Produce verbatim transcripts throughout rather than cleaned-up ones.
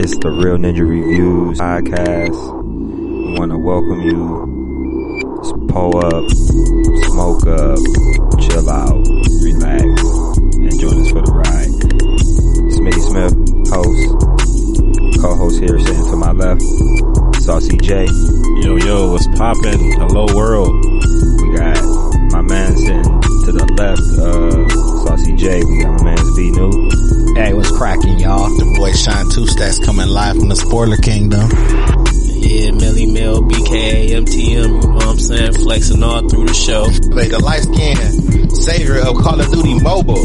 It's the Real Ninja Reviews podcast. I want to welcome you. Pull up, smoke up, chill out, relax, and join us for the ride. Smitty Smith, host, co-host here sitting to my left, Saucy J. Yo, yo, what's poppin'? Hello, world. We got my man sitting to the left, uh, Saucy J. We got my man's B New. Hey, what's cracking, y'all? The boy Shine Two Stacks coming live from the Spoiler Kingdom. Yeah, Millie Mill, B K A, M T M, you know what I'm saying? Flexing all through the show. Like the light skin savior of Call of Duty Mobile.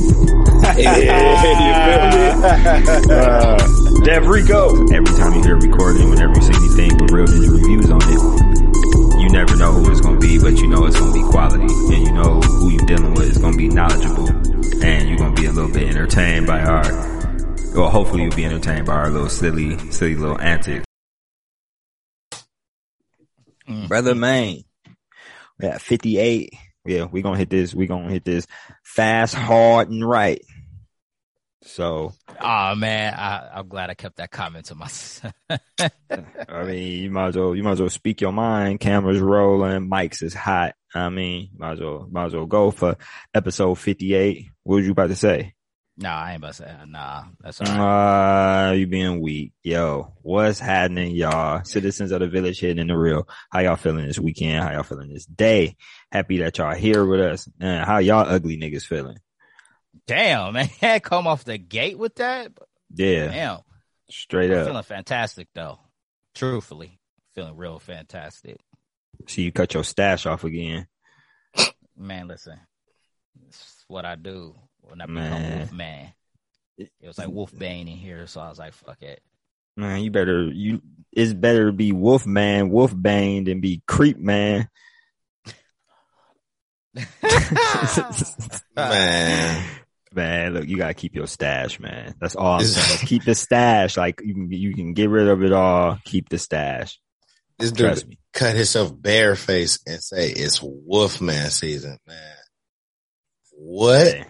Yeah, you feel me? uh, Dev Rico. Every time you hear a recording, whenever you see anything with Real Ninja Reviews on it, you never know who it's going to be, but you know it's going to be quality. And you know who you're dealing with is going to be knowledgeable. And you're going to be a little bit entertained by our, well, hopefully you'll be entertained by our little silly, silly little antics. Mm. Brother Maine, we got fifty-eight. Yeah, we're going to hit this. We're going to hit this fast, hard, and right. So. Oh, man, I, I'm glad I kept that comment to myself. I mean, you might as well, you might as well speak your mind. Cameras rolling. Mics is hot. I mean, might as well, might as well go for episode fifty-eight. What was you about to say? Nah, I ain't about to say that. Nah, that's all right. Uh, you being weak. Yo, what's happening, y'all? Citizens of the village hitting in the real. How y'all feeling this weekend? How y'all feeling this day? Happy that y'all here with us. And how y'all ugly niggas feeling? Damn, man. Come off the gate with that? Yeah. Damn. Straight I'm up. Feeling fantastic, though. Truthfully. Feeling real fantastic. See, you cut your stash off again. Man, listen. It's what I do when I become Wolfman. It was like Wolfbane in here, so I was like, fuck it. Man, you better, you, it's better be Wolfman, Wolfbane than be Creep Man. Man. Man, look, you gotta keep your stash, man. That's all I'm saying. Like, keep the stash. Like, you can, you can get rid of it all. Keep the stash. This Trust dude me. Cut himself bareface and say it's Wolfman season, man. What? Man.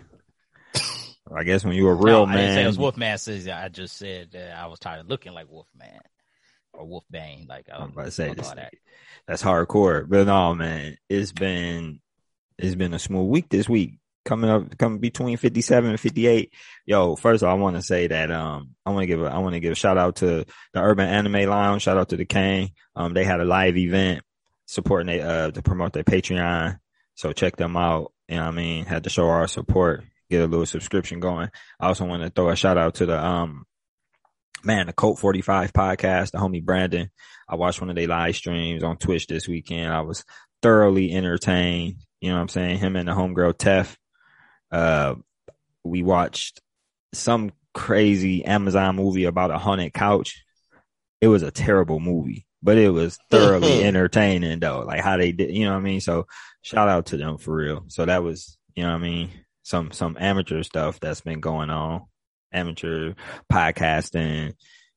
I guess when you were real no, man, I didn't say it was Wolfman season. I just said that I was tired of looking like Wolfman or Wolfbane. Like I was about to say, this, that. that's hardcore. But no, man, it's been it's been a smooth week this week. Coming up, coming between fifty-seven and fifty-eight. Yo, first of all, I want to say that um, I want to give a, I want to give a shout out to the Urban Anime Lounge. Shout out to the Kane. Um, they had a live event supporting they uh to promote their Patreon. So check them out. You know what I mean, had to show our support, get a little subscription going. I also want to throw a shout out to the um, man, the Colt forty-five podcast, the homie Brandon. I watched one of their live streams on Twitch this weekend. I was thoroughly entertained. You know what I'm saying? Him and the homegirl Tef. Uh, we watched some crazy Amazon movie about a haunted couch. It was a terrible movie, but it was thoroughly entertaining though. Like how they did, you know what I mean? So shout out to them for real. So that was, you know what I mean? Some, some amateur stuff that's been going on. Amateur podcasting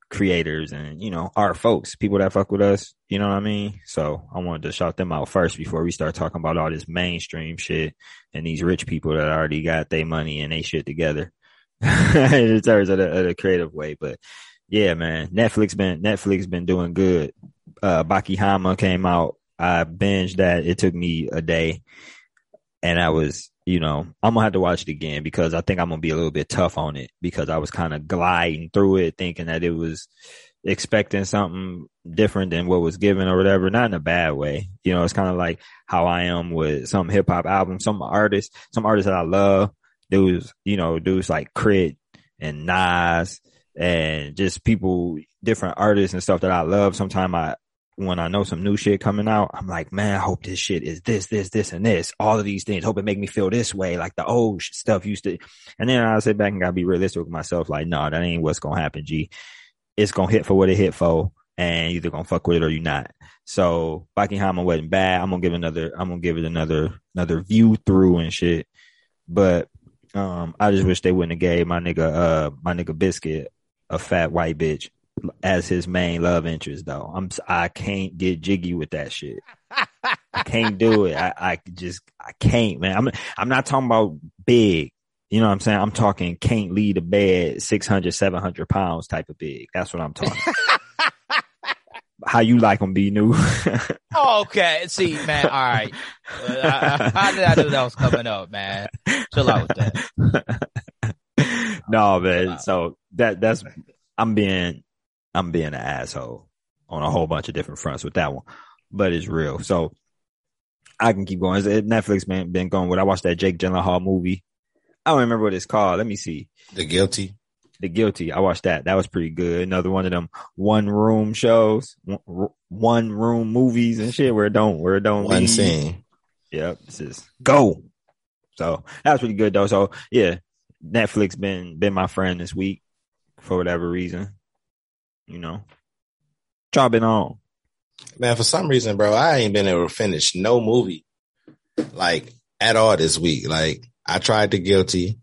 creators and, you know, our folks, people that fuck with us, you know what I mean? So I wanted to shout them out first before we start talking about all this mainstream shit and these rich people that already got their money and they shit together in terms of the, of the creative way. But yeah, man, Netflix been, Netflix been doing good. Uh, Baki Hanma came out. I binged that. It took me a day and I was, you know, I'm gonna have to watch it again because I think I'm gonna be a little bit tough on it because I was kind of gliding through it thinking that it was expecting something different than what was given or whatever. Not in a bad way. You know, it's kind of like how I am with some hip hop albums, some artists, some artists that I love. Dudes, you know, dudes like Crit and Nas and just people, different artists and stuff that I love. Sometimes I, when I know some new shit coming out, I'm like, man, I hope this shit is this, this, this, and this. All of these things. Hope it make me feel this way. Like the old stuff used to. And then I sit back and gotta be realistic with myself. Like, no, nah, that ain't what's gonna happen, G. It's gonna hit for what it hit for. And you either gonna fuck with it or you not. So Baki Hanma wasn't bad. I'm gonna give another, I'm gonna give it another, another view through and shit. But, um, I just wish they wouldn't have gave my nigga, uh, my nigga Biscuit a fat white bitch as his main love interest, though. I'm, I can't get jiggy with that shit. I can't do it. I, I just, I can't, man. I'm, I'm not talking about big. You know what I'm saying? I'm talking can't lead a bed, six hundred, seven hundred pounds type of big. That's what I'm talking. How you like them, B-New? Okay. See, man. All right. I, I, how did I know that was coming up, man? Chill out with that. No, man. So that that's I'm being I'm being an asshole on a whole bunch of different fronts with that one, but it's real. So I can keep going. Netflix man been going with. I watched that Jake Gyllenhaal movie. I don't remember what it's called. Let me see. The Guilty. The Guilty. I watched that. That was pretty good. Another one of them one room shows, one room movies and shit where it don't, where it don't. One leave. Scene. Yep. This is go. So that was pretty good though. So yeah, Netflix been, been my friend this week for whatever reason, you know, y'all been on. Man, for some reason, bro, I ain't been able to finish no movie like at all this week. Like I tried The Guilty.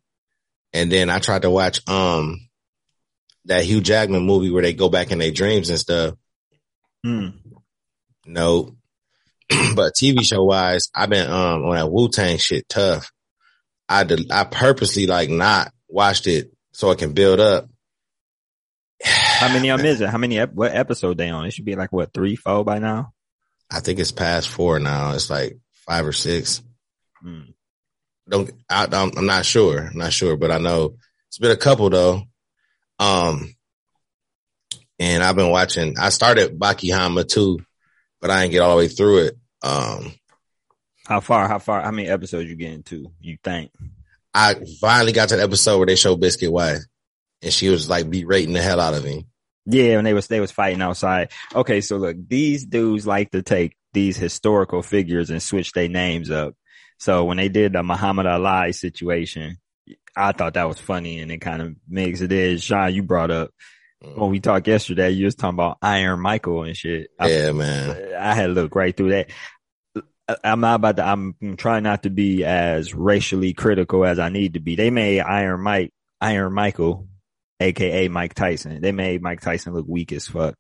And then I tried to watch um that Hugh Jackman movie where they go back in their dreams and stuff. Mm. No, but T V show wise, I've been um on that Wu-Tang shit tough. I did, I purposely like not watched it so it can build up. How many of them is it? How many? Ep- what episode they on? It should be like what three, four by now. I think it's past four now. It's like five or six. Mm. Don't I, I'm, I'm not sure, I'm not sure, but I know it's been a couple though. Um, and I've been watching. I started Baki Hanma too, but I didn't get all the way through it. Um, how far? How far? How many episodes you getting to? You think? I finally got to the episode where they show Biscuit White, and she was like berating the hell out of him. Yeah, and they was they was fighting outside. Okay, so look, these dudes like to take these historical figures and switch their names up. So when they did the Muhammad Ali situation, I thought that was funny and it kind of makes it is. Sean, you brought up when we talked yesterday, you was talking about Iron Michael and shit. Yeah, I, man. I had to look right through that. I'm not about to, I'm trying not to be as racially critical as I need to be. They made Iron Mike, Iron Michael, A K A Mike Tyson. They made Mike Tyson look weak as fuck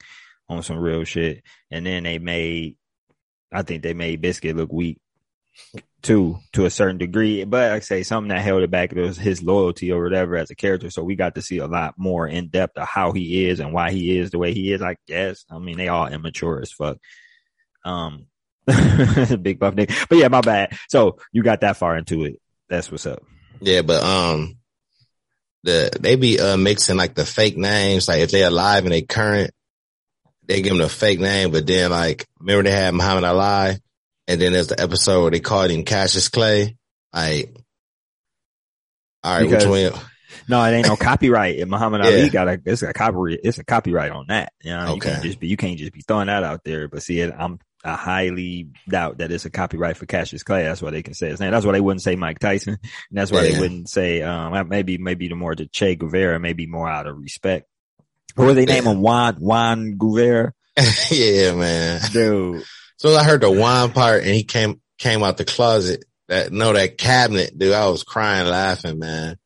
on some real shit. And then they made, I think they made Biscuit look weak. Too, to a certain degree, but like I say, something that held it back it was his loyalty or whatever as a character. So we got to see a lot more in depth of how he is and why he is the way he is. I guess. I mean, they all immature as fuck. Um, big buff nigga. But yeah, my bad. So you got that far into it. That's what's up. Yeah, but um, the they be uh mixing like the fake names. Like if they're alive and they current, they give them a fake name. But then like remember they had Muhammad Ali. And then there's the episode where they called him Cassius Clay. Like, all right, because, which one? No, it ain't no copyright. And Muhammad yeah. Ali got a it's a copyright. It's a copyright on that. You know, okay. You can't just be you can't just be throwing that out there. But see, it, I'm I highly doubt that it's a copyright for Cassius Clay. That's why they can say his name. That's why they wouldn't say Mike Tyson. And that's why yeah. they wouldn't say um maybe maybe the more to Che Guevara, maybe more out of respect. What was they name him? Juan Juan Guevara. Yeah, man, dude. So I heard the wine part and he came, came out the closet. That, no, that cabinet, dude. I was crying, laughing, man.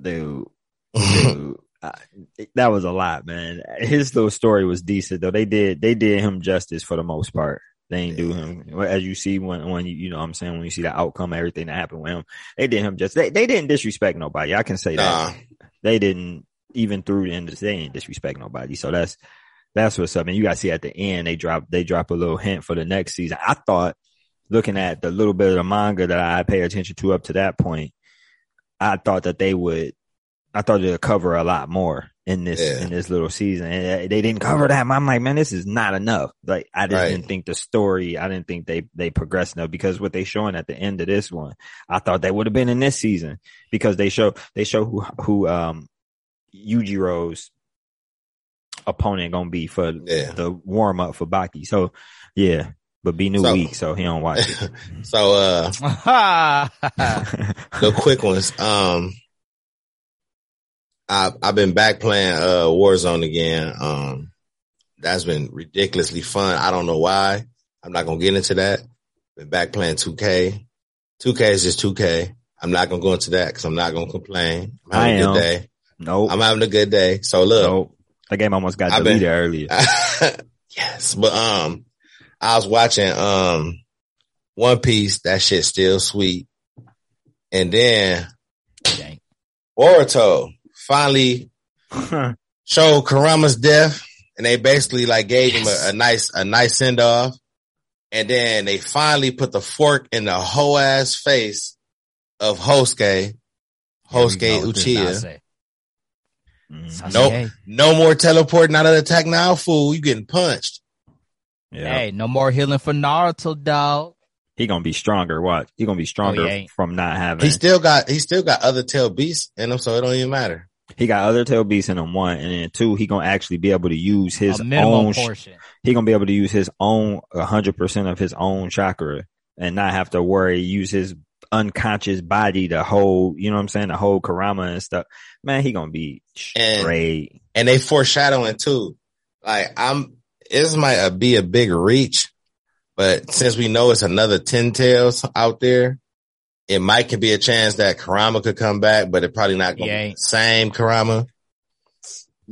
Dude. dude I, that was a lot, man. His little story was decent though. They did, they did him justice for the most part. They ain't yeah. do him. As you see when, when you, you know what I'm saying? When you see the outcome, everything that happened with him, they did him justice. They, they didn't disrespect nobody. I can say nah. that. They didn't even through the end of the day, they didn't disrespect nobody. So that's, That's what's up. And you got to see at the end, they drop, they drop a little hint for the next season. I thought looking at the little bit of the manga that I pay attention to up to that point, I thought that they would, I thought they'd cover a lot more in this, yeah. in this little season. And they didn't cover that. I'm like, man, this is not enough. Like I just right. didn't think the story, I didn't think they, they progressed enough because what they showing at the end of this one, I thought they would have been in this season because they show, they show who, who, um, Yujiro's opponent gonna be for yeah. the warm up for Baki. So yeah, but B new so, week, so he don't watch it. So uh the quick ones. Um I I've been back playing uh Warzone again. Um that's been ridiculously fun. I don't know why. I'm not gonna get into that. Been back playing two K. two K is just two K. I'm not gonna go into that because I'm not gonna complain. I'm having I am. a good day. Nope. I'm having a good day. So look nope. The game almost got deleted been, earlier. Yes, but um, I was watching um, One Piece. That shit's still sweet. And then Dang. Boruto finally showed Kurama's death, and they basically like gave yes. him a, a nice a nice send off, and then they finally put the fork in the whole ass face of Hosuke, Hosuke no, Uchiha. Mm. Nope, no more teleporting out of the attack now, fool. You getting punched. Yep. Hey, no more healing for Naruto, dog. He gonna be stronger. Watch, he gonna be stronger oh, yeah. from not having. He still got, he still got other tail beasts in him, so it don't even matter. He got other tail beasts in him. One, and then two, he gonna actually be able to use his own portion. He gonna be able to use his own a hundred percent of his own chakra and not have to worry. Use his unconscious body to hold. You know what I'm saying? To hold Kurama and stuff. Man, he gonna be straight. And, and they foreshadowing too. Like I'm, this might uh, be a big reach. But since we know it's another ten tails out there, it might could be a chance that Kurama could come back, but it probably not going to be the same Kurama.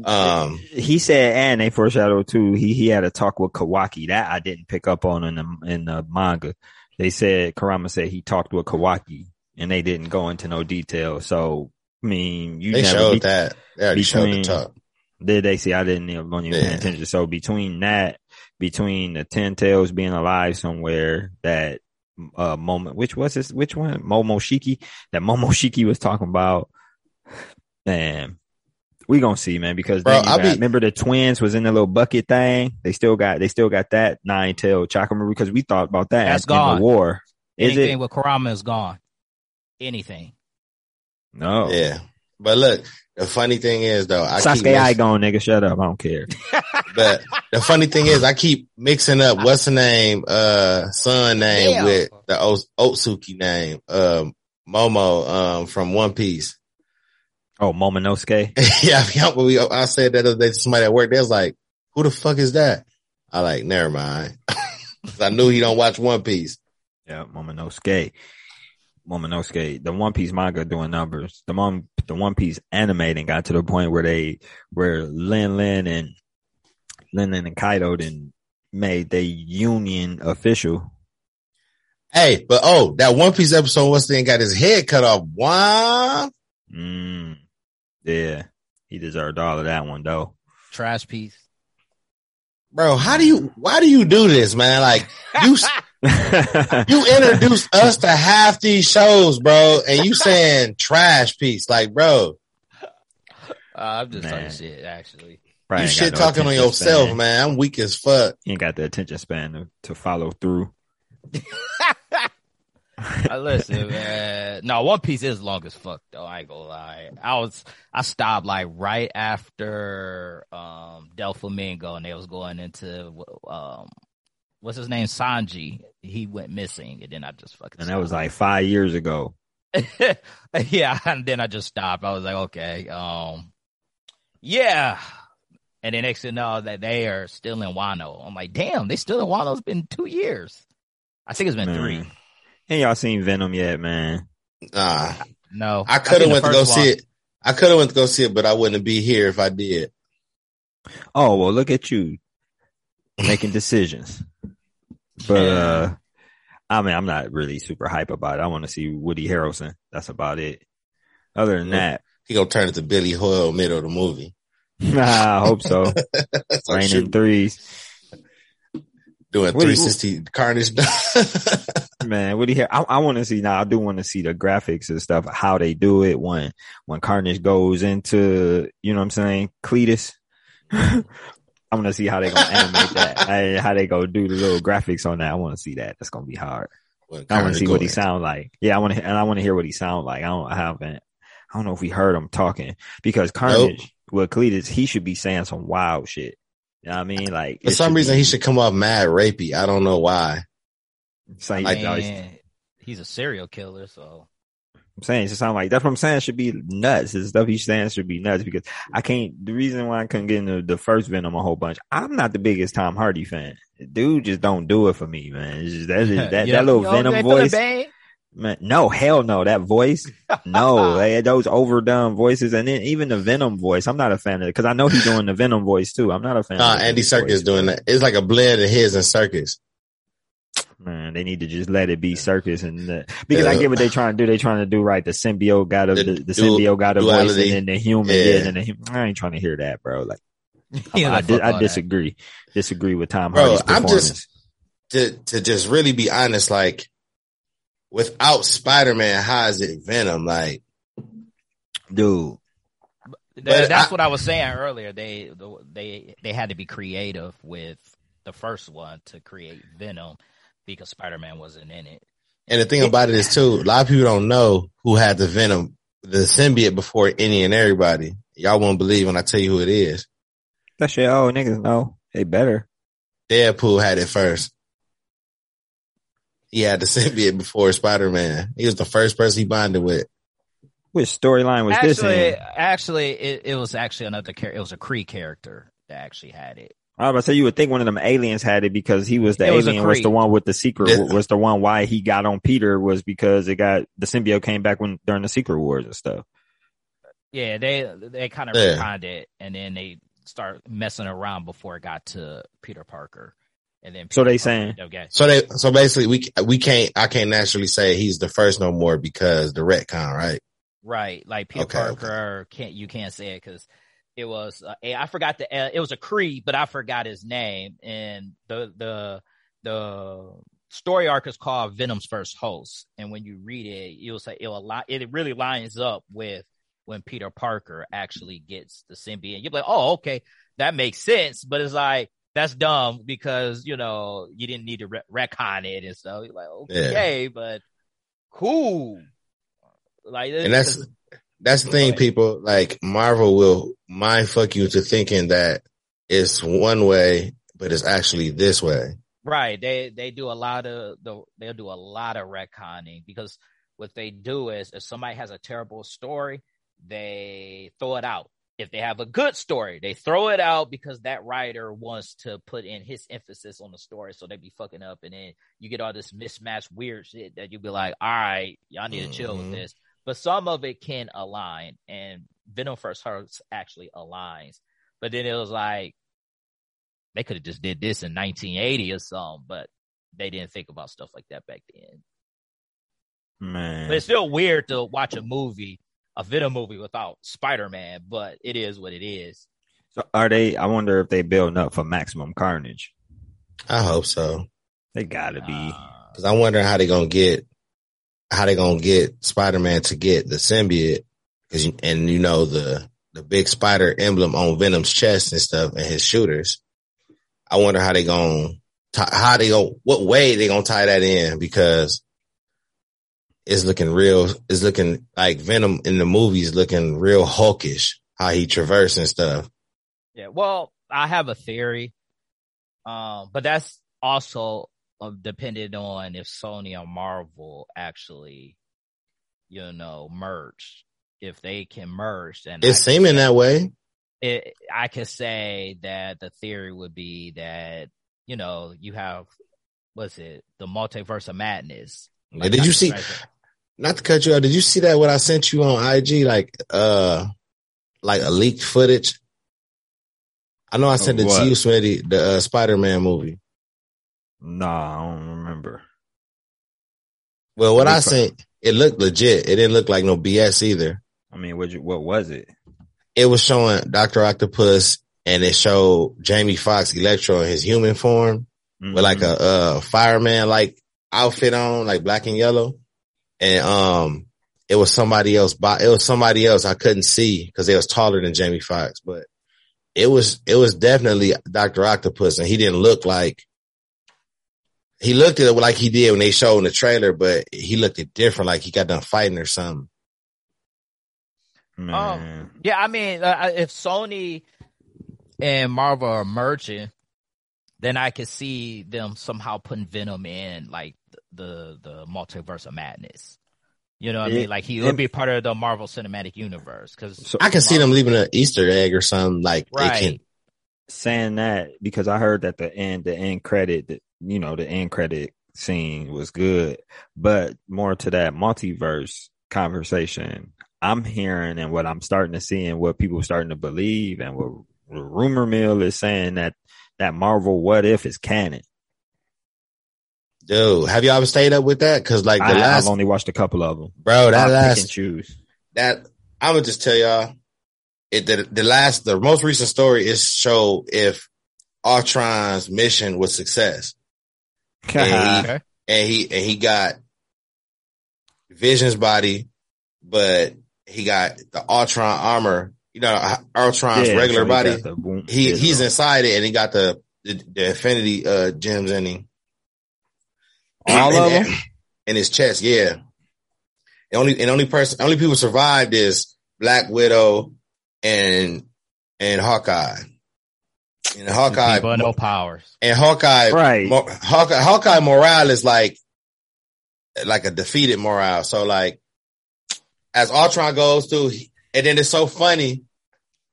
Um, he said, and they foreshadowed too. He he had a talk with Kawaki that I didn't pick up on in the in the manga. They said Kurama said he talked with Kawaki, and they didn't go into no detail. So I mean, you they never showed be, that. They already between, showed the talk. Did they see? I didn't even yeah. pay attention. So between that. Between the ten tails being alive somewhere, that uh, moment, which was this, which one? Momoshiki, that Momoshiki was talking about. Man, we gonna see, man, because Bro, then got, be- remember the twins was in the little bucket thing. They still got, they still got that nine tail chakra because we thought about that That's in gone. the war. Is Anything it? with Kurama is gone. Anything? No. Yeah, but look. The funny thing is, though, I Sasuke keep mixing, I gone, nigga. Shut up. I don't care. But the funny thing is, I keep mixing up what's the name, uh, son name Damn. with the o- Otsuki name, um, Momo, um, from One Piece. Oh, Momonosuke. yeah, yeah we, I said that the other day to somebody at work. They was like, "Who the fuck is that?" I like, never mind. I knew he don't watch One Piece. Yeah, Momonosuke. Momonosuke, the One Piece manga doing numbers. The mom, the One Piece animating got to the point where they, where Lin Lin and Lin Lin and Kaido then made the union official. Hey, but oh, that One Piece episode once they got his head cut off. Wow. Mm, yeah, he deserved all of that one though. Trash piece, bro. How do you? Why do you do this, man? Like you. You introduced us to half these shows, bro, and you saying trash piece, like, bro. Uh, I'm just talking shit, actually. Brian, you shit no talking on yourself, span. man. I'm weak as fuck. You ain't got the attention span to, to follow through. Listen, man. No, One Piece is long as fuck, though. I ain't gonna lie. I was, I stopped like right after um, Delflamingo, and they was going into um. What's his name? Sanji. He went missing, and then I just fucking. And that stopped. was like five years ago. yeah, and then I just stopped. I was like, okay, um, yeah. And then next thing you know, that they are still in Wano. I'm like, damn, they still in Wano. It's been two years. I think it's been man. three. Ain't y'all seen Venom yet, man? Nah, uh, no. I could have went to go one. see it. I could have went to go see it, but I wouldn't be here if I did. Oh well, look at you making decisions. But uh, I mean, I'm not really super hype about it. I want to see Woody Harrelson. That's about it. Other than that, he gonna turn into Billy Hoyle middle of the movie. Nah, I hope so. Raining threes, doing three sixty carnage. Man, Woody Harrelson. I, I want to see now. I do want to see the graphics and stuff. How they do it when when Carnage goes into, you know what I'm saying, Cletus. I want to see how they gonna animate that. I, how they gonna do the little graphics on that? I want to see that. That's gonna be hard. Well, I want to see what he sound like. Yeah, I want to, and I want to hear what he sound like. I don't I haven't. I don't know if we heard him talking because Carnage nope. with Cletus, he should be saying some wild shit. You know what I mean? Like for some reason, be, he should come off mad rapey. I don't know why. Like, Man, like, he's a serial killer, so. I'm saying it sound like that's what I'm saying should be nuts. The stuff he's saying should be nuts because I can't. The reason why I couldn't get into the first Venom a whole bunch. I'm not the biggest Tom Hardy fan. Dude, just don't do it for me, man. It's just, that's just, that yeah. that little Yo, Venom voice, man. No, hell no, that voice, no. Like, those overdone voices, and then even the Venom voice. I'm not a fan of it because I know he's doing the Venom voice too. I'm not a fan. Nah, of Andy Serkis doing that. It's like a blend of his and Serkis. man, they need to just let it be circus, and uh, because yeah. I get what they trying to do. They trying to do right. The symbiote got a the, the, the symbiote got a voice, and then the human. Yeah, yeah and the, I ain't trying to hear that, bro. Like, yeah, I, I, di- I disagree. That. Disagree with Tom Hardy's bro, performance. I'm just to to just really be honest. Like, without Spider-Man, how is it Venom? Like, dude, but that's I, what I was saying earlier. They they they had to be creative with the first one to create Venom, because Spider-Man wasn't in it. And the thing about it is, too, a lot of people don't know who had the Venom, the symbiote, before any and everybody. Y'all won't believe when I tell you who it is. That shit, oh, niggas know. They better. Deadpool had it first. He had the symbiote before Spider-Man. He was the first person he bonded with. Which storyline was actually, this in? Actually, it, it was actually another character. It was a Kree character that actually had it. I was about to say, you would think one of them aliens had it, because he was the it alien, was, was the one with the secret, yeah. was the one why he got on Peter, was because it got, the symbiote came back when during the Secret Wars and stuff. Yeah, they they kind of yeah. retconned it, and then they start messing around before it got to Peter Parker, and then Peter so they Parker saying okay. so they so basically we we can't I can't naturally say he's the first no more because the retcon, right? Right, like Peter okay, Parker okay. can't you can't say it because. It was uh, I forgot the uh, it was a Kree, but I forgot his name. And the the the story arc is called Venom's First Host. And when you read it, you'll say it'll it really lines up with when Peter Parker actually gets the symbiote. You're like, oh, okay, that makes sense. But it's like, that's dumb, because you know you didn't need to re- retcon it and stuff. You're like, okay, yeah. but cool. Like, and that's. That's the thing, people. Like, Marvel will mind fuck you to thinking that it's one way, but it's actually this way. Right. They they do a lot of the they'll do a lot of retconning, because what they do is, if somebody has a terrible story, they throw it out. If they have a good story, they throw it out, because that writer wants to put in his emphasis on the story. So they be fucking up, and then you get all this mismatched weird shit that you'll be like, all right, y'all need mm-hmm. to chill with this. But some of it can align, and Venom First Host actually aligns. But then it was like, they could have just did this in nineteen eighty or something, but they didn't think about stuff like that back then. Man, but it's still weird to watch a movie, a Venom movie, without Spider-Man. But it is what it is. So are they? I wonder if they building up for maximum carnage. I hope so. They gotta be, because uh, I wonder how they gonna get. How they gonna get Spider-Man to get the symbiote? Because you, and you know the the big spider emblem on Venom's chest and stuff, and his shooters. I wonder how they gonna how they gonna what way they gonna tie that in, because it's looking real. It's looking like Venom in the movies looking real hulkish, how he traverses and stuff. Yeah, well, I have a theory, um, but that's also. Of depended on if Sony or Marvel actually, you know, merge. If they can merge, and it's seeming that way. It, I could say that the theory would be that, you know, you have what's it, the Multiverse of Madness. Like, did you see? Not to cut you out. Did you see that what I sent you on I G? Like, uh, like a leaked footage. I know I sent it to you, Smitty. The uh, Spider-Man movie. No, nah, I don't remember. Well, what I sent, it looked legit. It didn't look like no B S either. I mean, what what was it? It was showing Doctor Octopus, and it showed Jamie Foxx, Electro, in his human form, mm-hmm. with like a uh, fireman like outfit on, like black and yellow. And um, it was somebody else. It was somebody else I couldn't see because they was taller than Jamie Foxx, but it was it was definitely Doctor Octopus, and he didn't look like. He looked at it like he did when they showed in the trailer, but he looked at different, like he got done fighting or something. Man. Um, yeah, I mean, uh, if Sony and Marvel are merging, then I could see them somehow putting Venom in, like, the the Multiverse of Madness. You know what it, I mean? Like, he would be part of the Marvel Cinematic Universe. Cause so I can Marvel- see them leaving an Easter egg or something. Like, right. They can. Saying that, because I heard that the end, the end credit, that, you know, the end credit scene was good, but more to that multiverse conversation, I'm hearing and what I'm starting to see and what people are starting to believe and what, what rumor mill is saying, that that Marvel What If is canon. Dude, have y'all ever stayed up with that? Because like the I, last, I've only watched a couple of them, bro. That I last choose that I would just tell y'all it. The, the last, the most recent story is show if Ultron's mission was success, and he, okay. and he and he got Vision's body, but he got the Ultron armor. You know, Ultron's yeah, regular so body. The, he he's know. inside it, and he got the the, the Infinity uh, gems in him. All of them in his chest, yeah. The only and only person, only people survived is Black Widow and and Hawkeye. And Hawkeye, but no powers. And Hawkeye, right? Mo, Hawkeye, Hawkeye morale is like like a defeated morale. So like, as Ultron goes through, and then it's so funny,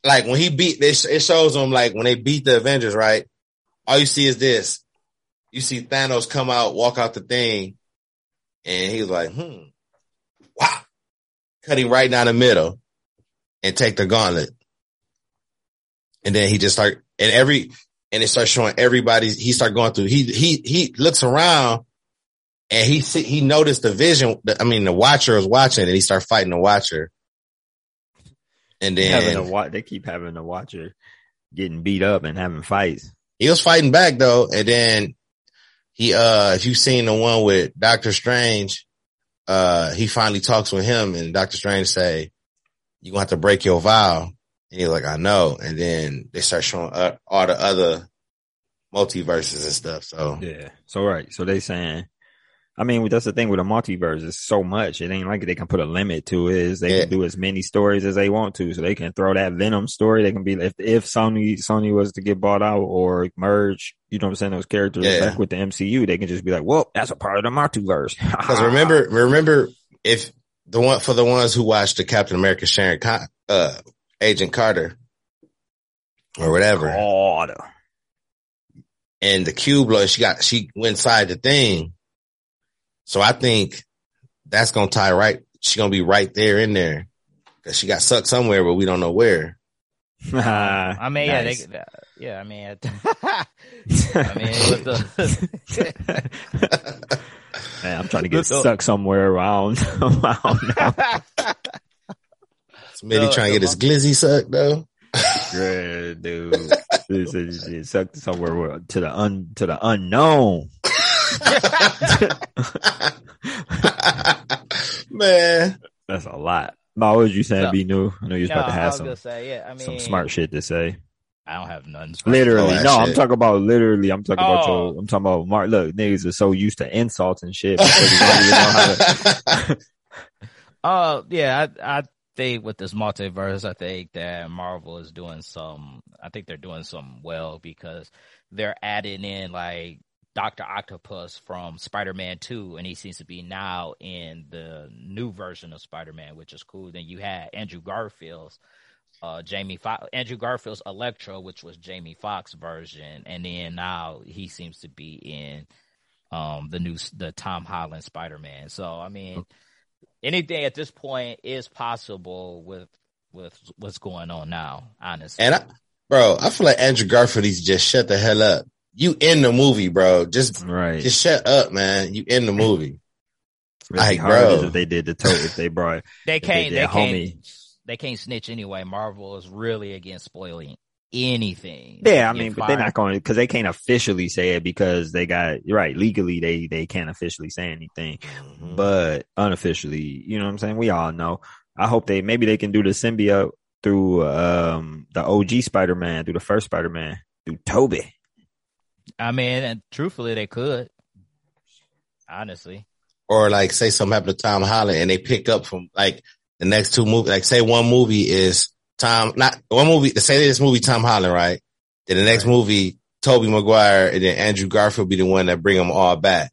like when he beat this, it shows them like when they beat the Avengers, right? All you see is this. You see Thanos come out, walk out the thing, and he's like, hmm, wow. Cut him right down the middle and take the gauntlet. And then he just start, and every, and it starts showing everybody, he start going through, he, he, he looks around and he see, he noticed the vision, I mean, the Watcher was watching and he start fighting the Watcher. And then having a wa- they keep having the Watcher getting beat up and having fights. He was fighting back though. And then, He, uh, if you've seen the one with Doctor Strange, uh, he finally talks with him and Doctor Strange say, you're going to have to break your vow. And he's like, I know. And then they start showing up all the other multiverses and stuff. So, yeah. So, right. So they saying, I mean, that's the thing with a multiverse. It's so much. It ain't like they can put a limit to it. It's they yeah. can do as many stories as they want to. So they can throw that Venom story. They can be if if Sony Sony was to get bought out or merge, you know what I'm saying, those characters yeah. back with the M C U, they can just be like, well, that's a part of the multiverse. Because remember, remember if the one for the ones who watched the Captain America Sharon uh, Agent Carter or whatever. God. And the cube blow, she got she went inside the thing. So I think that's going to tie right. She's going to be right there in there because she got sucked somewhere, but we don't know where. Uh, I mean, nice. yeah, they, uh, yeah, I mean, it, I mean, what the... Man, I'm trying to get so, sucked somewhere around. I Smitty so, trying to get his glizzy sucked, though. Yeah, dude. It's, it's, it's sucked somewhere to the un, to the unknown. Man, that's a lot. No, what was you saying? No. Be new. I know you was no, about to have some, say, yeah, I mean, some smart shit to say. I don't have none. Literally, no. Shit. I'm talking about literally. I'm talking oh. about. Your, I'm talking about. Mark, look, niggas are so used to insults and shit. Oh uh, yeah, I, I think with this multiverse, I think that Marvel is doing some. I think they're doing some well because they're adding in like. Doctor Octopus from Spider-Man two, and he seems to be now in the new version of Spider-Man, which is cool. Then you had Andrew Garfield's uh, Jamie Fo- Andrew Garfield's Electro, which was Jamie Foxx version, and then now he seems to be in um, the new the Tom Holland Spider-Man. So I mean, anything at this point is possible with with what's going on now, honestly. And I, bro, I feel like Andrew Garfield needs to just shut the hell up. You in the movie, bro. Just, right. just shut up, man. You in the movie. It's really like, hard bro. If they did the tote, if they brought, they can't, they, they homie. can't, they can't snitch anyway. Marvel is really against spoiling anything. Yeah, I mean, but they're not going to, because they can't officially say it because they got, right, legally they, they can't officially say anything, mm-hmm. but unofficially, you know what I'm saying? We all know. I hope they, maybe they can do the symbiote through, um, the O G Spider-Man, through the first Spider-Man, through Toby. I mean, and truthfully, they could, honestly. Or like, say something happened to Tom Holland, and they pick up from like the next two movies. Like, say one movie is Tom, not one movie. Say this movie Tom Holland, right? Then the next right. movie Tobey Maguire, and then Andrew Garfield be the one that bring them all back.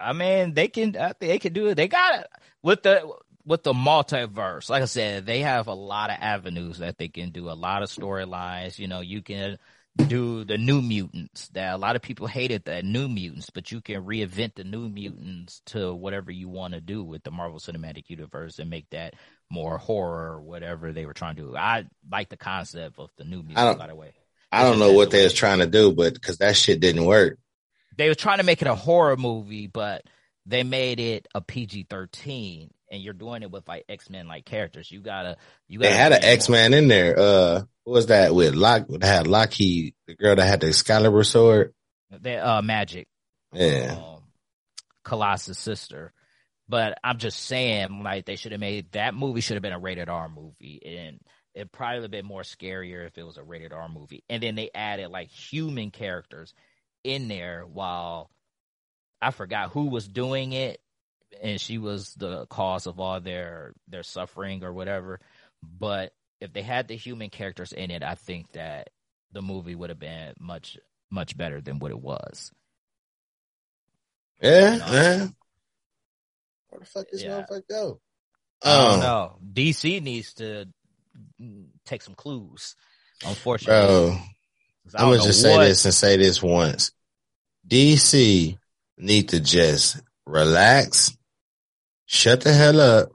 I mean, they can. I think they can do it. They got it with the with the multiverse. Like I said, they have a lot of avenues that they can do. A lot of storylines. You know, you can. Do the New Mutants that a lot of people hated that New Mutants, but you can reinvent the New Mutants to whatever you want to do with the Marvel Cinematic Universe and make that more horror or whatever they were trying to do. I like the concept of the New Mutants, by the way. I don't know what they was trying to do, but because that shit didn't work. they were trying to make it a horror movie, but they made it a P G thirteen, and you're doing it with like X-Men like characters. You gotta, you gotta. They had an X-Man in there. Uh, what was that with Lock? They had Lockheed, the girl that had the Excalibur sword. They uh, Magic. Yeah. Um, Colossus' sister. But I'm just saying, like, they should have made that movie should have been a rated R movie, and it probably would have been more scarier if it was a rated R movie. And then they added like human characters in there, while I forgot who was doing it, and she was the cause of all their their suffering or whatever. But if they had the human characters in it, I think that the movie would have been much much better than what it was. Yeah, you know? yeah. Where the fuck this yeah. motherfucker go? I don't um, know. D C needs to take some clues, unfortunately. Bro, I'm going to just what... say this and say this once. D C need to just relax, shut the hell up,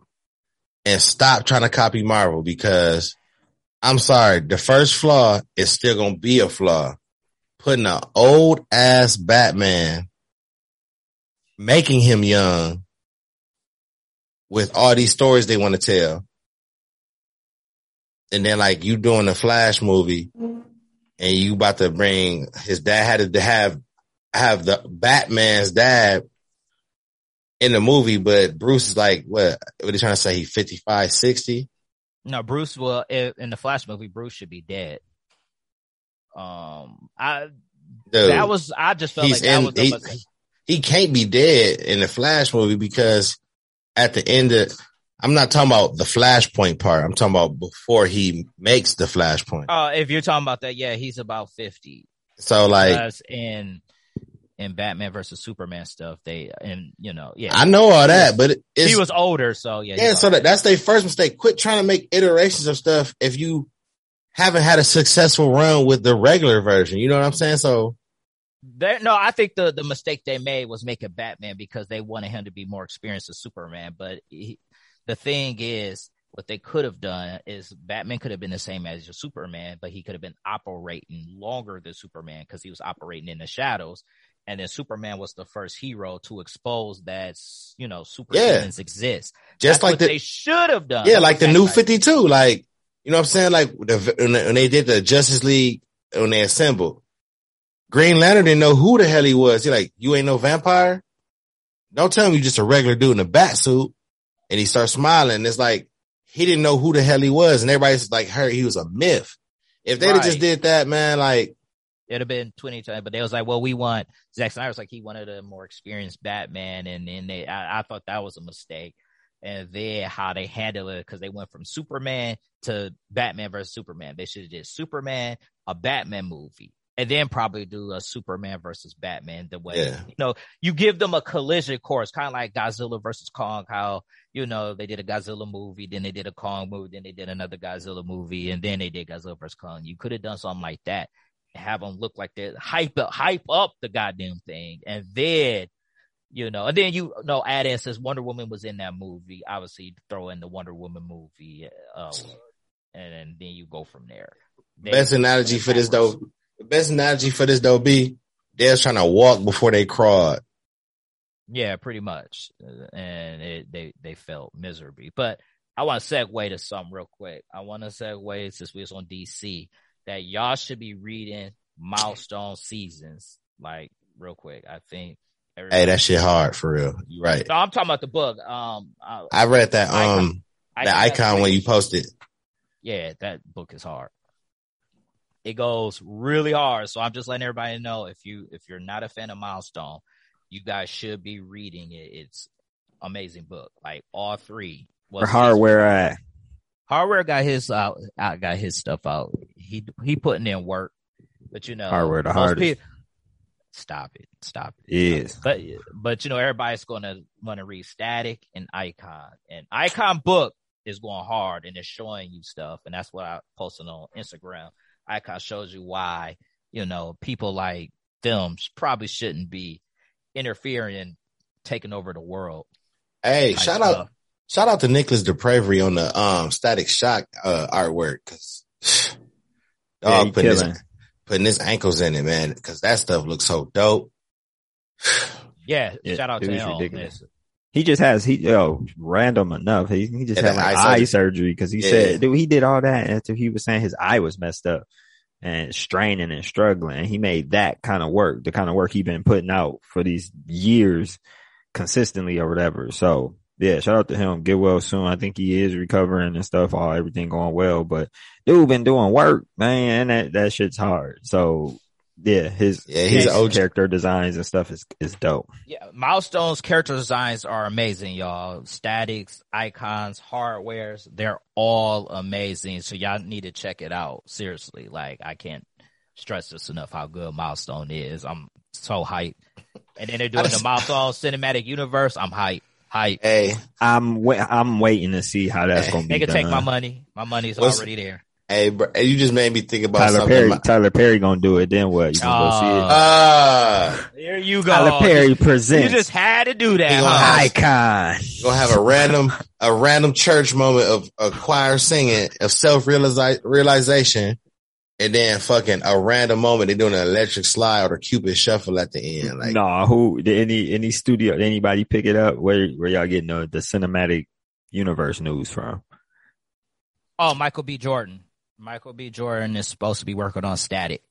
and stop trying to copy Marvel, because, I'm sorry, the first flaw is still going to be a flaw. Putting an old-ass Batman, making him young, with all these stories they want to tell. And then like you doing a Flash movie and you about to bring his dad had to have, have the Batman's dad in the movie, but Bruce is like, what, what are they trying to say? He fifty-five, sixty? No, Bruce will, in the Flash movie, Bruce should be dead. Um, I, Dude, that was, I just felt like that in, was the he, mistake. He can't be dead in the Flash movie, because at the end of, I'm not talking about the Flashpoint part. I'm talking about before he makes the Flashpoint. Oh, uh, if you're talking about that, yeah, he's about fifty. So like in in Batman versus Superman stuff, they and you know, yeah, I know all that, but it's, he was older, so yeah, yeah. So that that's their first mistake. Quit trying to make iterations of stuff if you haven't had a successful run with the regular version. You know what I'm saying? So. They're, no, I think the, the mistake they made was making Batman, because they wanted him to be more experienced as Superman. But he, the thing is, what they could have done is Batman could have been the same as your Superman, but he could have been operating longer than Superman, because he was operating in the shadows. And then Superman was the first hero to expose that, you know, superhumans yeah. exist. Just That's like what the, they should have done. Yeah, like the New fifty-two. Like, you know what I'm saying? Like the, when they did the Justice League, when they assembled. Green Lantern didn't know who the hell he was. He like, you ain't no vampire? Don't tell me you just a regular dude in a bat suit. And he starts smiling. It's like, he didn't know who the hell he was. And everybody's like, heard he was a myth. If they'd right. have just did that, man, like. It'd have been twenty times, but they was like, well, we want. Zack Snyder was like, he wanted a more experienced Batman. And then they, I, I thought that was a mistake. And then how they handle it, because they went from Superman to Batman versus Superman. They should have did Superman, a Batman movie. And then probably do a Superman versus Batman the way, yeah. you know, you give them a collision course, kind of like Godzilla versus Kong, how, you know, they did a Godzilla movie, then they did a Kong movie, then they did another Godzilla movie, and then they did Godzilla versus Kong. You could have done something like that, have them look like that, hype up, hype up the goddamn thing. And then, you know, and then, you know, add in, since Wonder Woman was in that movie, obviously throw in the Wonder Woman movie, uh, and, and then you go from there. They, Best analogy for this, though. The best analogy for this, though, be they're trying to walk before they crawled. Yeah, pretty much. And it, they, they felt miserably. But I want to segue to something real quick. I want to segue, since we was on D C, that y'all should be reading Milestone Seasons, like, real quick. I think. Hey, that shit hard, for real. You right. No, I'm talking about the book. Um, I, I read that, Icon. um, the Icon when you posted. Yeah, that book is hard. It goes really hard, so I'm just letting everybody know, if you if you're not a fan of Milestone, you guys should be reading it. It's amazing book, like all three. Or Hardware, at? Hardware got his out, uh, got his stuff out. He he putting in work, but you know, Hardware the hardest. People, stop it, stop it. Yes, but but you know, everybody's gonna want to read Static and Icon, and Icon book is going hard, and it's showing you stuff, and that's what I posted on Instagram. Icon shows you why, you know, people like them probably shouldn't be interfering, taking over the world. Hey, like, shout out, uh, shout out to Nicholas DePrevery on the um Static Shock uh, artwork, because dog yeah, putting his, putting his ankles in it, man, because that stuff looks so dope. Yeah, yeah, shout out to him. He just has he yo random enough. He, he just yeah, had like eye, eye surgery because he yeah. said dude, he did all that after he was saying his eye was messed up and straining and struggling. He made that kind of work, the kind of work he'd been putting out for these years consistently or whatever. So yeah, shout out to him. Get well soon. I think he is recovering and stuff. All everything going well, but dude been doing work, man. That that shit's hard. So. Yeah, his yeah, his old character designs and stuff is is dope. Yeah, Milestone's character designs are amazing, y'all. Statics, icons, hardwares, they're all amazing. So y'all need to check it out. Seriously, like I can't stress this enough how good Milestone is. I'm so hyped. And then they're doing just, the Milestone Cinematic Universe. I'm hyped. Hype. Hey, I'm wa- I'm waiting to see how that's hey. gonna be. They can done. Take my money. My money's What's- already there. Hey, bro, you just made me think about Tyler something. Perry, my- Tyler Perry gonna do it. Then what? You gonna uh, go see it? Uh, there you go. Tyler Perry presents. You just had to do that. Huh? Icon. You're gonna have a random, a random church moment of a choir singing of self realization, and then fucking a random moment they're doing an electric slide or a Cupid shuffle at the end. Like, nah, who? Did any any studio? Did anybody pick it up? Where where y'all getting the, the cinematic universe news from? Oh, Michael B. Jordan. Michael B. Jordan is supposed to be working on Static.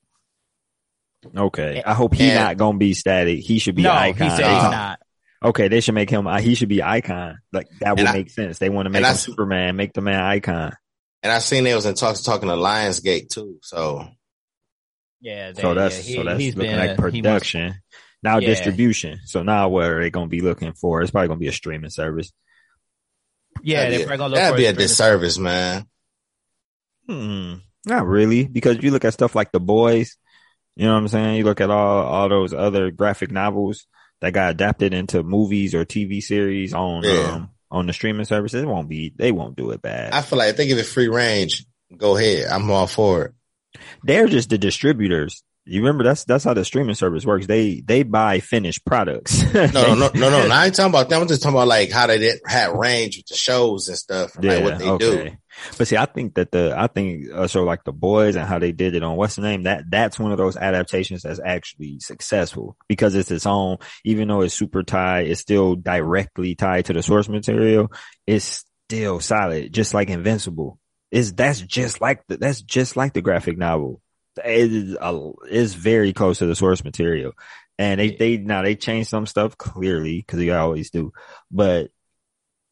Okay. I hope he's not going to be Static. He should be no, Icon. No, he said he's not. Okay, they should make him, he should be Icon. Like, that and would I, make sense. They want to make him I, Superman, make the man Icon. And I seen they was in talks talking to Lionsgate too, so. Yeah. They, so that's, yeah, he, so that's he's looking been, like production. Must, now yeah. distribution. So now what are they going to be looking for? It's probably going to be a streaming service. Yeah, that'd they're probably going to look that'd for That'd be a disservice, service. man. Hmm, not really, because you look at stuff like The Boys, you know what I'm saying? You look at all, all those other graphic novels that got adapted into movies or T V series on yeah. um, on the streaming services. It won't be, they won't do it bad. I feel like if they give it free range, go ahead. I'm all for it. They're just the distributors. You remember that's that's how the streaming service works. They they buy finished products. no, no, no, no, no. I ain't talking about them. I'm just talking about like how they did, had range with the shows and stuff, and yeah, like what they okay. do. But see, I think that the I think uh, so like The Boys and how they did it on what's the name that that's one of those adaptations that's actually successful because it's its own. Even though it's super tied, it's still directly tied to the source material. It's still solid, just like Invincible. Is that's just like the, that's just like the graphic novel. It is a, it's very close to the source material, and they they now they changed some stuff clearly because they always do, but.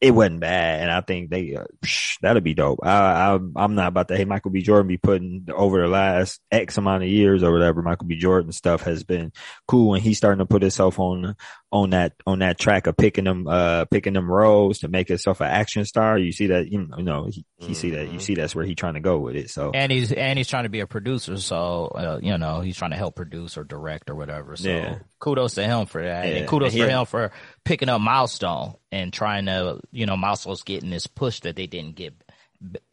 It wasn't bad, and I think they uh, psh, that'll be dope. I, I, I'm not about to. Hey, Michael B. Jordan be putting over the last X amount of years or whatever. Michael B. Jordan stuff has been cool, and he's starting to put himself on on that on that track of picking them uh picking them roles to make himself an action star. You see that, you know, he, he mm-hmm. see that you see that's where he's trying to go with it. So and he's and he's trying to be a producer, so uh, you know he's trying to help produce or direct or whatever. So yeah. kudos to him for that, yeah. and kudos yeah. for him for picking up Milestone. And trying to, you know, Milestone's getting this push that they didn't get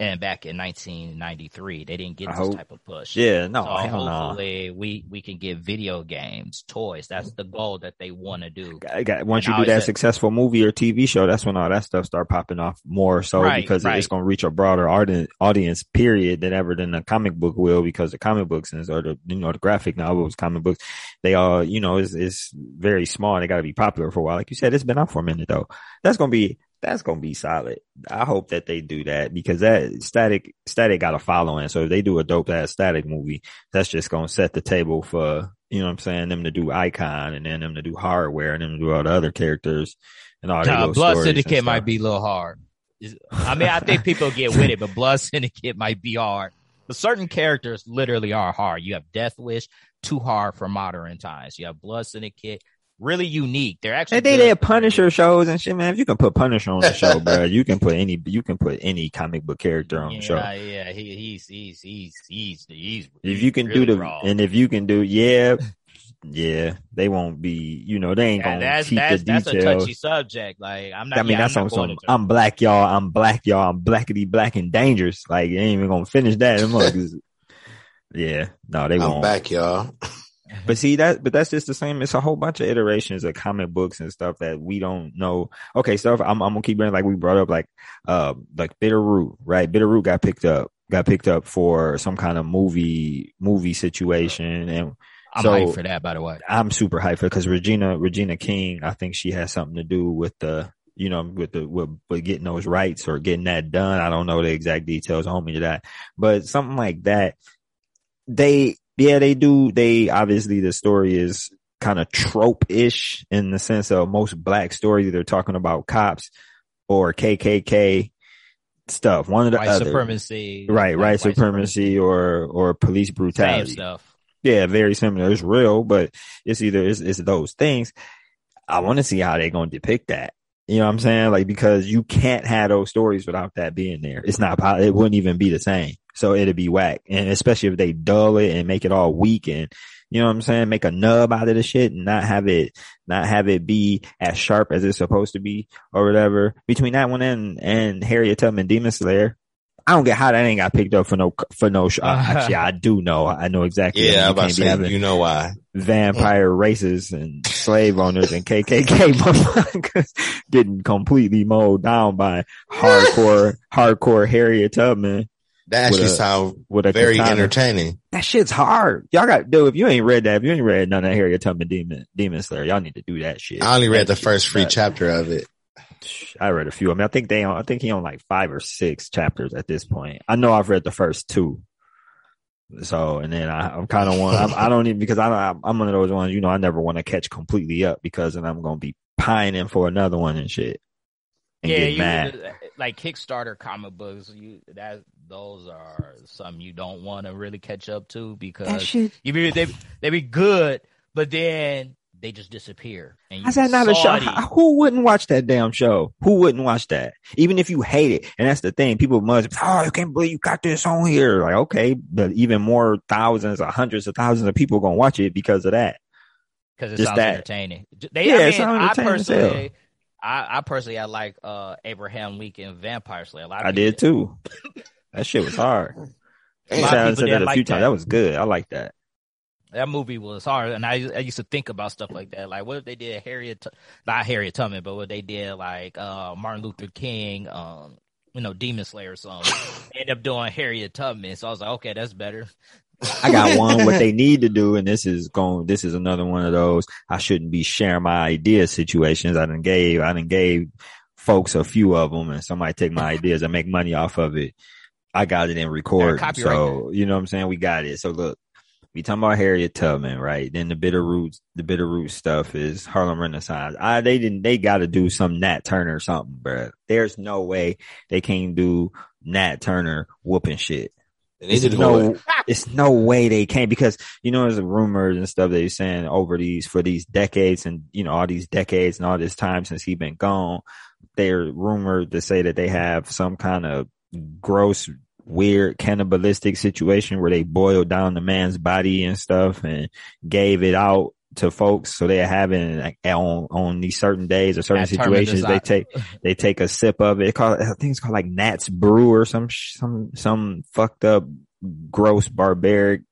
and back in nineteen ninety-three. They didn't get I this hope, type of push. Yeah, no, so hopefully know. we we can get video games, toys. That's the goal that they want to do. I got, once and you do that said, successful movie or T V show, that's when all that stuff start popping off more so right, because right. it's going to reach a broader audience, period, than ever than the comic book will because the comic books and or the, you know, the graphic novels, comic books, they all, you know, it's, it's very small. They got to be popular for a while. Like you said, it's been out for a minute, though. That's going to be... That's going to be solid. I hope that they do that because that static, static got a following. So if they do a dope ass Static movie, that's just going to set the table for, you know what I'm saying? Them to do Icon and then them to do Hardware and them to do all the other characters and all nah, those Blood Syndicate might be a little hard. I mean, I think people get with it, but Blood Syndicate might be hard. But certain characters literally are hard. You have Death Wish, too hard for modern times. You have Blood Syndicate. Really unique. They're actually they did Punisher shows and shit, man. If you can put Punisher on the show, bro, you can put any you can put any comic book character on yeah, the show. Yeah, he, he's he's he's he's he's. If you can really do the wrong. and if you can do yeah, yeah, they won't be. You know, they ain't yeah, gonna that's, keep that's, the details. That's a touchy subject. Like I'm not. I mean, yeah, that's on some. I'm black, y'all. I'm black, y'all. I'm blackity black and dangerous. Like you ain't even gonna finish that. yeah, no, they I'm won't. I'm back, y'all. But see that, but that's just the same. It's a whole bunch of iterations of comic books and stuff that we don't know. Okay, stuff so I'm, I'm gonna keep bringing like we brought up like, uh, like Bitterroot, right? Bitterroot got picked up, got picked up for some kind of movie, movie situation, and I'm so hyped for that, by the way. I'm super hyped for it because Regina Regina King, I think she has something to do with the, you know, with the with, with getting those rights or getting that done. I don't know the exact details. Hold me to that, but something like that. They, yeah, they do. They obviously the story is kind of trope-ish in the sense of most black stories. They're talking about cops or K K K stuff. One of the white other supremacy, right? Right, supremacy, supremacy or or police brutality. Same stuff. Yeah, very similar. It's real, but it's either it's, it's those things. I want to see how they're going to depict that. You know what I'm saying? Like, because you can't have those stories without that being there. It's not, it wouldn't even be the same. So it'd be whack. And especially if they dull it and make it all weak and, you know what I'm saying? Make a nub out of the shit and not have it, not have it be as sharp as it's supposed to be or whatever. Between that one and, and Harriet Tubman Demon Slayer, I don't get how that ain't got picked up for no, for no, uh, actually, I do know. I know exactly. Yeah, I'm about to say, you know why. Vampire racists and slave owners and K K K motherfuckers getting completely mowed down by hardcore, hardcore Harriet Tubman. That actually sounds very katana. Entertaining. That shit's hard. Y'all got, dude, if you ain't read that, if you ain't read none of Harriet Tubman Demon, Demon Slayer, y'all need to do that shit. I only read that the first free chapter of it. I read a few. I mean, I think they, on, I think he on like five or six chapters at this point. I know I've read the first two. So, and then I, I'm kind of one. I'm, I don't even because I, I'm one of those ones. You know, I never want to catch completely up because then I'm gonna be pining for another one and shit. And yeah, get mad. Either, like Kickstarter comic books. You that those are something you don't want to really catch up to because you be they they be good, but then. They just disappear. And I said, not a show. Who wouldn't watch that damn show? Who wouldn't watch that? Even if you hate it. And that's the thing. People must, oh, I can't believe you got this on here. Like, okay. But even more thousands or hundreds of thousands of people are going to watch it because of that. Because it just sounds that. Entertaining. They, yeah, I mean, it sounds entertaining. I personally, I, I personally, I like uh, Abraham Lincoln Vampire Slayer. A lot of I did too. That shit was hard. A lot of people said that a few times. That was good. I like that. That movie was hard, and I, I used to think about stuff like that. Like, what if they did Harriet, not Harriet Tubman, but what they did, like, uh, Martin Luther King, um, you know, Demon Slayer or something. They end up doing Harriet Tubman, so I was like, okay, that's better. I got one, what they need to do, and this is going, this is another one of those, I shouldn't be sharing my ideas situations. I done gave, I done gave folks a few of them, and somebody take my ideas and make money off of it. I got it in record, so, you know what I'm saying? We got it, so look. We talking about Harriet Tubman, right? Then the Bitterroot, the Bitterroot stuff is Harlem Renaissance. I, they didn't, they got to do some Nat Turner or something, bro. There's no way they can't do Nat Turner whooping shit. It's no, it's no way they can't because, you know, there's rumors and stuff they're saying over these, for these decades and, you know, all these decades and all this time since he been gone, they're rumored to say that they have some kind of gross weird cannibalistic situation where they boiled down the man's body and stuff and gave it out to folks. So they're having like, on, on these certain days or certain Nat situations, they take, they take a sip of it. It's called, I think it's called like Nat's Brew or some, some, some fucked up, gross, barbaric,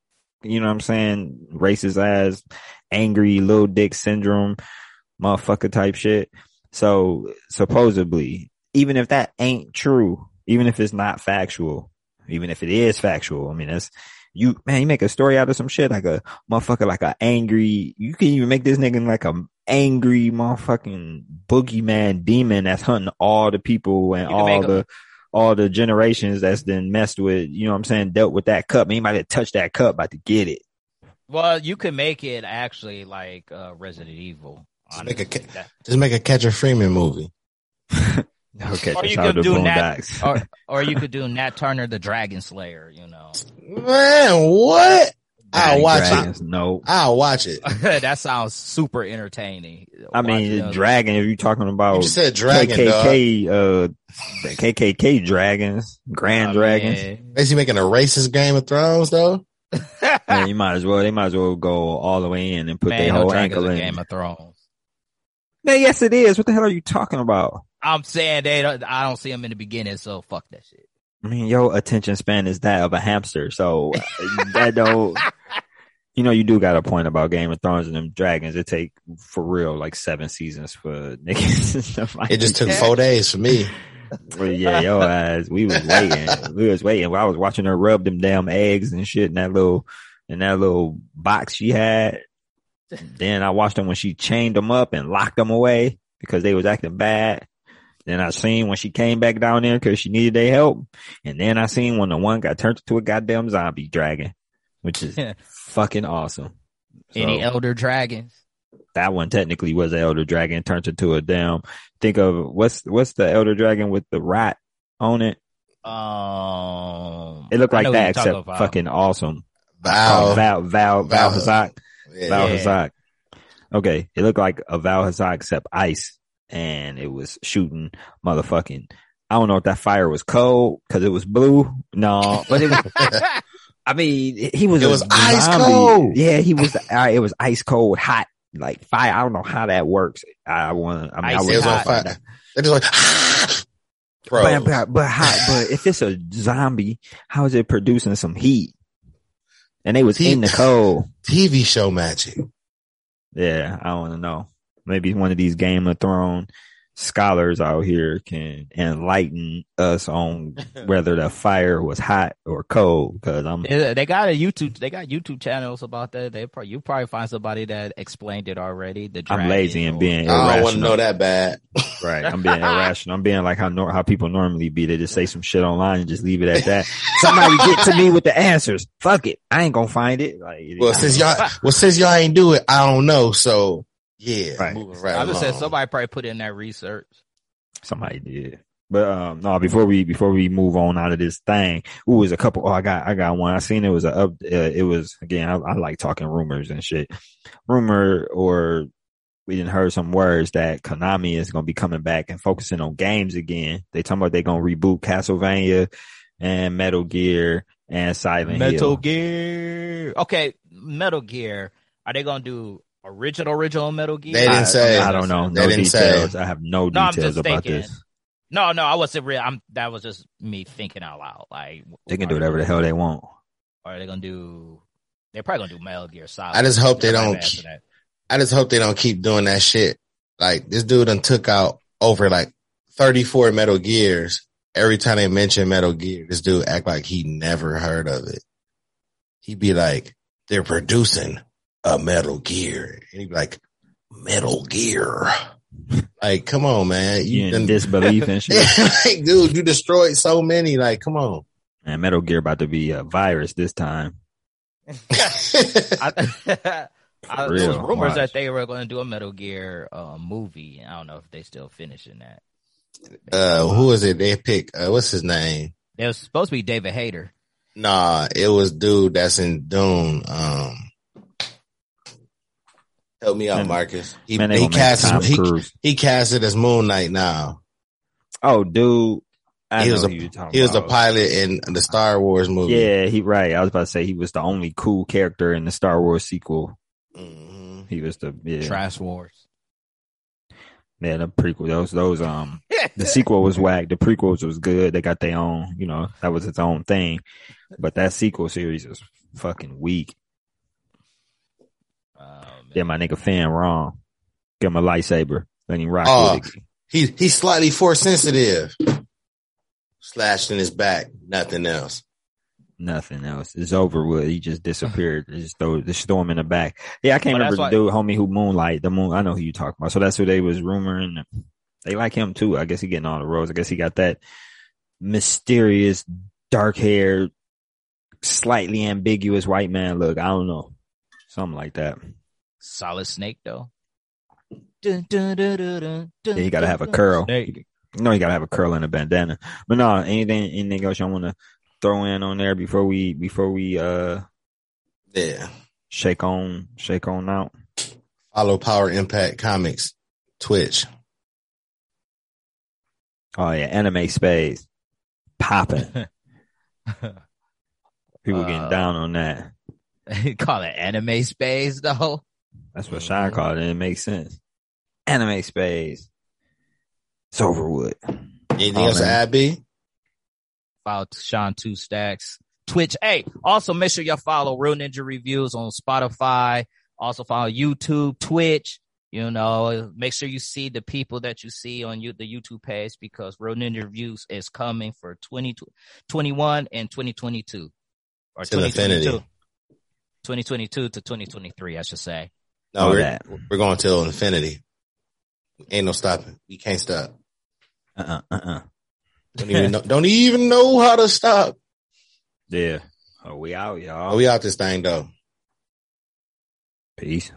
you know what I'm saying? Racist ass, angry little dick syndrome, motherfucker type shit. So supposedly, even if that ain't true, even if it's not factual, even if it is factual, I mean, that's you, man, you make a story out of some shit like a motherfucker, like a angry, you can even make this nigga like a angry motherfucking boogeyman demon that's hunting all the people and all the, all the generations that's been messed with, you know what I'm saying? Dealt with that cup. Anybody that touched that cup about to get it. Well, you could make it actually like uh Resident Evil. Just make a, just make a Catcher Freeman movie. Okay, or you could do Nat, or, or you could do Nat Turner, the Dragon Slayer. You know, man, what? I'll watch it. No, I'll watch it. That sounds super entertaining. I watch mean, dragon. If you're talking about, you said dragon, K K K, dog. Uh, K K K dragons, grand oh, dragons. Man. Basically, making a racist Game of Thrones, though. Man, you might as well. They might as well go all the way in and put their whole ankle in Game of Thrones. Man, yes, it is. What the hell are you talking about? I'm saying they don't, I don't see them in the beginning, so fuck that shit. I mean, your attention span is that of a hamster, so that don't. You know, you do got a point about Game of Thrones and them dragons. It take for real like seven seasons for niggas and stuff like that. It just took four days for me. Well, yeah, yo ass, we was waiting. We was waiting. I was watching her rub them damn eggs and shit, and that little. in that little box she had. Then I watched them when she chained them up and locked them away because they was acting bad. Then I seen when she came back down there because she needed their help. And then I seen when the one got turned into a goddamn zombie dragon, which is yeah. fucking awesome. Any so, elder dragons? That one technically was an elder dragon turned into a damn. Think of what's what's the elder dragon with the rat on it? Um, it looked like that, except fucking awesome. Val, Val, Val, Val Hazak. Val Hazak. Okay, it looked like a Val Hazak except ice. And it was shooting motherfucking. I don't know if that fire was cold because it was blue. No, but it was. I mean, he was. It was ice cold. Yeah, he was. Uh, it was ice cold, hot, like fire. I don't know how that works. I want. I mean, I was, it was hot. On fire. They're just like, bro. But, but, but hot. But if it's a zombie, how is it producing some heat? And they was T- in the cold. T V show magic. Yeah, I want to know. Maybe one of these Game of Thrones scholars out here can enlighten us on whether the fire was hot or cold. Cause I'm, they got a YouTube, they got YouTube channels about that. They probably, you probably find somebody that explained it already. The I'm lazy and being irrational. I don't want to know that bad. Right. I'm being irrational. I'm being like how, nor- how people normally be. They just say some shit online and just leave it at that. Somebody get to me with the answers. Fuck it. I ain't going to find it. Like, well, since y'all, well, since y'all ain't do it, I don't know. So. Yeah, right. Moving right I just along. Said somebody probably put in that research. Somebody did, but um, no. Before we before we move on out of this thing, ooh, was a couple. Oh, I got I got one. I seen it was a up. Uh, it was again. I, I like talking rumors and shit. Rumor or we didn't heard some words that Konami is gonna be coming back and focusing on games again. They talking about they gonna reboot Castlevania and Metal Gear and Silent Metal Hill. Metal Gear. Okay, Metal Gear. Are they gonna do? Original, original Metal Gear. They didn't say. I, I don't know. No details. Say. I have no, no details about thinking. This. No, no, I wasn't real. I'm. That was just me thinking out loud. Like they can do whatever the hell they want. Or are they gonna do? They're probably gonna do Metal Gear Solid. I just hope they don't. Keep, I just hope they don't keep doing that shit. Like this dude done took out over like thirty-four Metal Gears. Every time they mention Metal Gear, this dude act like he never heard of it. He'd be like, "They're producing." A Metal Gear, and he'd be like, Metal Gear. Like, come on, man. You in disbelief and shit. Like, dude, you destroyed so many. Like, come on. And Metal Gear about to be a virus this time. I, I, real, there was rumors watch. That they were going to do a Metal Gear uh, movie. I don't know if they still finishing that. Uh, who is it they picked? Uh, what's his name? It was supposed to be David Hayter. Nah, it was dude that's in Dune. Um, Help me out, man, Marcus. He, man, he, cast, he, he cast it as Moon Knight now. Oh, dude. I he was, a, he was a pilot in the Star Wars movie. Yeah, he right. I was about to say he was the only cool character in the Star Wars sequel. Mm-hmm. He was the... Yeah. Trash Wars. Yeah, the prequel. Those, those, um, the sequel was whack. The prequels was good. They got their own, you know, that was its own thing. But that sequel series is fucking weak. Yeah, my nigga Finn wrong. Give him a lightsaber. Let him rock uh, with it. He, he's slightly force sensitive. Slashed in his back. Nothing else. Nothing else. It's over with. He just disappeared. They just throw, just throw him in the back. Yeah, I can't well, remember the why- dude, homie, who Moonlight. The moon. I know who you talking about. So that's who they was rumoring. They like him too. I guess he getting all the roles. I guess he got that mysterious, dark-haired, slightly ambiguous white man look. I don't know. Something like that. Solid Snake though. Dun, dun, dun, dun, dun, yeah, you gotta have a curl. Snake. No, you gotta have a curl and a bandana. But no, anything, anything else y'all want to throw in on there before we, before we, uh, yeah, shake on, shake on out. Follow Power Impact Comics, Twitch. Oh yeah, Anime Space popping. People uh, getting down on that. You call it Anime Space though. That's what Sean called it. It makes sense. Anime Space. It's overwood. Anything oh, else, Abby? Follow Sean Two Stacks. Twitch. Hey, also make sure y'all follow Real Ninja Reviews on Spotify. Also follow YouTube, Twitch. You know, make sure you see the people that you see on you, the YouTube page because Real Ninja Reviews is coming for twenty twenty-one and twenty twenty-two. Or twenty twenty-two. twenty twenty-two to twenty twenty-three, I should say. No, we're that. we're going till infinity. Ain't no stopping. You can't stop. Uh-uh, uh-uh. Don't even know, don't even know how to stop. Yeah. Are we out, y'all? Are we out this thing, though? Peace.